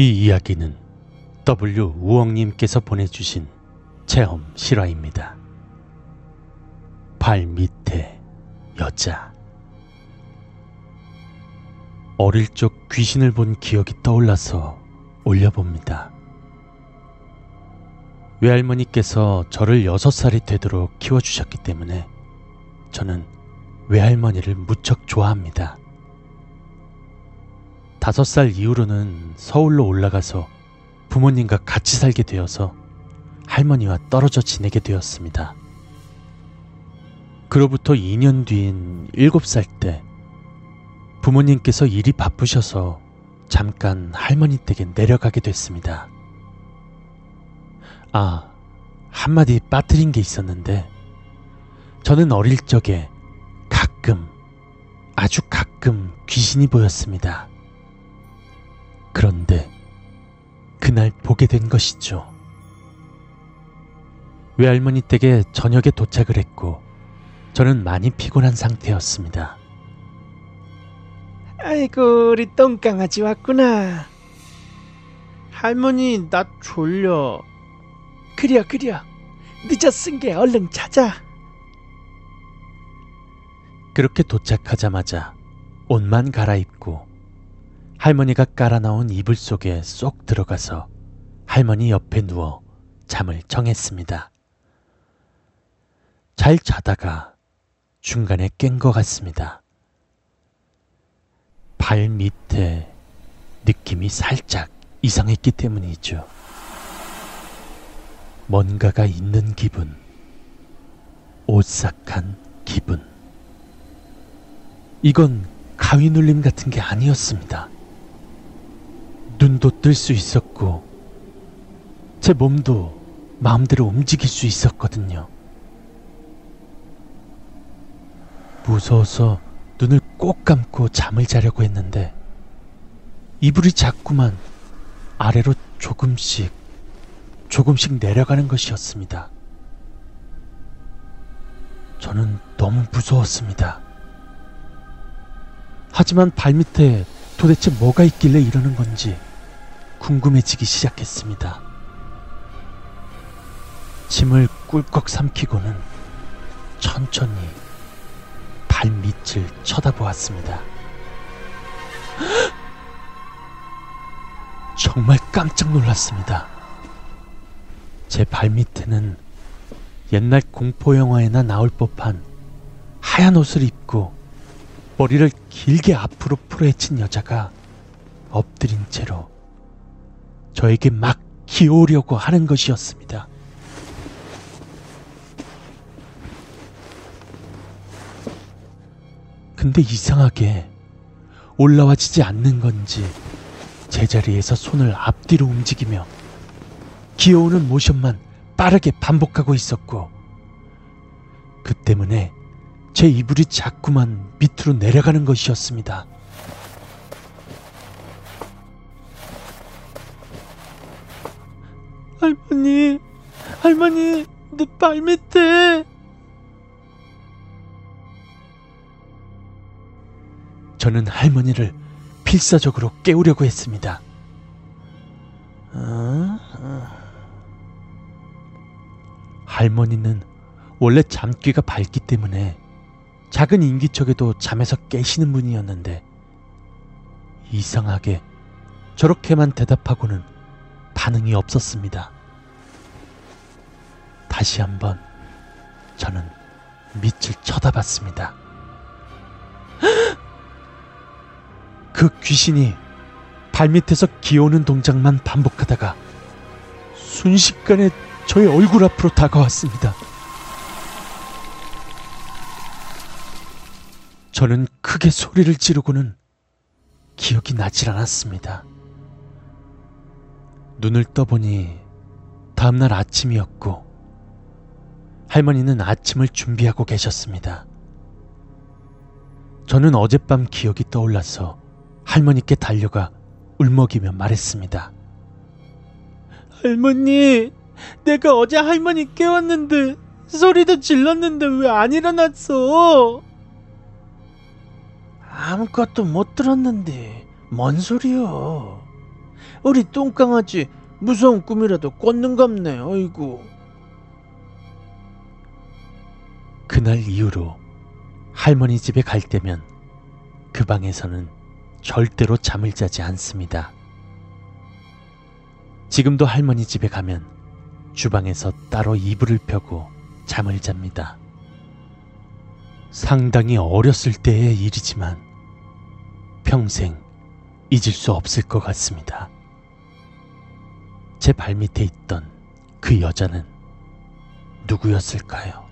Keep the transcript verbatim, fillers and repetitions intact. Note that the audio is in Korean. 이 이야기는 더블유 우엉님께서 보내주신 체험 실화입니다. 발 밑에 여자. 어릴 적 귀신을 본 기억이 떠올라서 올려봅니다. 외할머니께서 저를 여섯 살이 되도록 키워주셨기 때문에 저는 외할머니를 무척 좋아합니다. 다섯 살 이후로는 서울로 올라가서 부모님과 같이 살게 되어서 할머니와 떨어져 지내게 되었습니다. 그로부터 이 년 뒤인 일곱 살 때 부모님께서 일이 바쁘셔서 잠깐 할머니 댁에 내려가게 됐습니다. 아, 한마디 빠뜨린 게 있었는데 저는 어릴 적에 가끔, 아주 가끔 귀신이 보였습니다. 그런데 그날 보게 된 것이죠. 외할머니 댁에 저녁에 도착을 했고 저는 많이 피곤한 상태였습니다. 아이고, 우리 똥강아지 왔구나. 할머니, 나 졸려. 그려 그려, 늦었은게 얼른 자자. 그렇게 도착하자마자 옷만 갈아입고 할머니가 깔아놓은 이불 속에 쏙 들어가서 할머니 옆에 누워 잠을 청했습니다. 잘 자다가 중간에 깬 것 같습니다. 발 밑에 느낌이 살짝 이상했기 때문이죠. 뭔가가 있는 기분, 오싹한 기분. 이건 가위 눌림 같은 게 아니었습니다. 눈도 뜰 수 있었고 제 몸도 마음대로 움직일 수 있었거든요. 무서워서 눈을 꼭 감고 잠을 자려고 했는데 이불이 자꾸만 아래로 조금씩 조금씩 내려가는 것이었습니다. 저는 너무 무서웠습니다. 하지만 발밑에 도대체 뭐가 있길래 이러는 건지 궁금해지기 시작했습니다. 침을 꿀꺽 삼키고는 천천히 발밑을 쳐다보았습니다. 정말 깜짝 놀랐습니다. 제 발밑에는 옛날 공포영화에나 나올 법한 하얀 옷을 입고 머리를 길게 앞으로 풀어헤친 여자가 엎드린 채로 저에게 막 기어오려고 하는 것이었습니다. 근데 이상하게 올라와지지 않는 건지 제자리에서 손을 앞뒤로 움직이며 기어오는 모션만 빠르게 반복하고 있었고, 그 때문에 제 이불이 자꾸만 밑으로 내려가는 것이었습니다. 할머니, 할머니, 내 발밑에. 저는 할머니를 필사적으로 깨우려고 했습니다. 어? 어. 할머니는 원래 잠귀가 밝기 때문에 작은 인기척에도 잠에서 깨시는 분이었는데 이상하게 저렇게만 대답하고는 반응이 없었습니다. 다시 한번 저는 밑을 쳐다봤습니다. 그 귀신이 발밑에서 기어오는 동작만 반복하다가 순식간에 저의 얼굴 앞으로 다가왔습니다. 저는 크게 소리를 지르고는 기억이 나질 않았습니다. 눈을 떠보니 다음날 아침이었고 할머니는 아침을 준비하고 계셨습니다. 저는 어젯밤 기억이 떠올라서 할머니께 달려가 울먹이며 말했습니다. 할머니, 내가 어제 할머니 깨웠는데 소리도 질렀는데 왜 안 일어났어? 아무것도 못 들었는데 뭔 소리요? 우리 똥강아지 무서운 꿈이라도 꿨는갑네. 아이고. 그날 이후로 할머니 집에 갈 때면 그 방에서는 절대로 잠을 자지 않습니다. 지금도 할머니 집에 가면 주방에서 따로 이불을 펴고 잠을 잡니다. 상당히 어렸을 때의 일이지만 평생 잊을 수 없을 것 같습니다. 제 발밑에 있던 그 여자는 누구였을까요?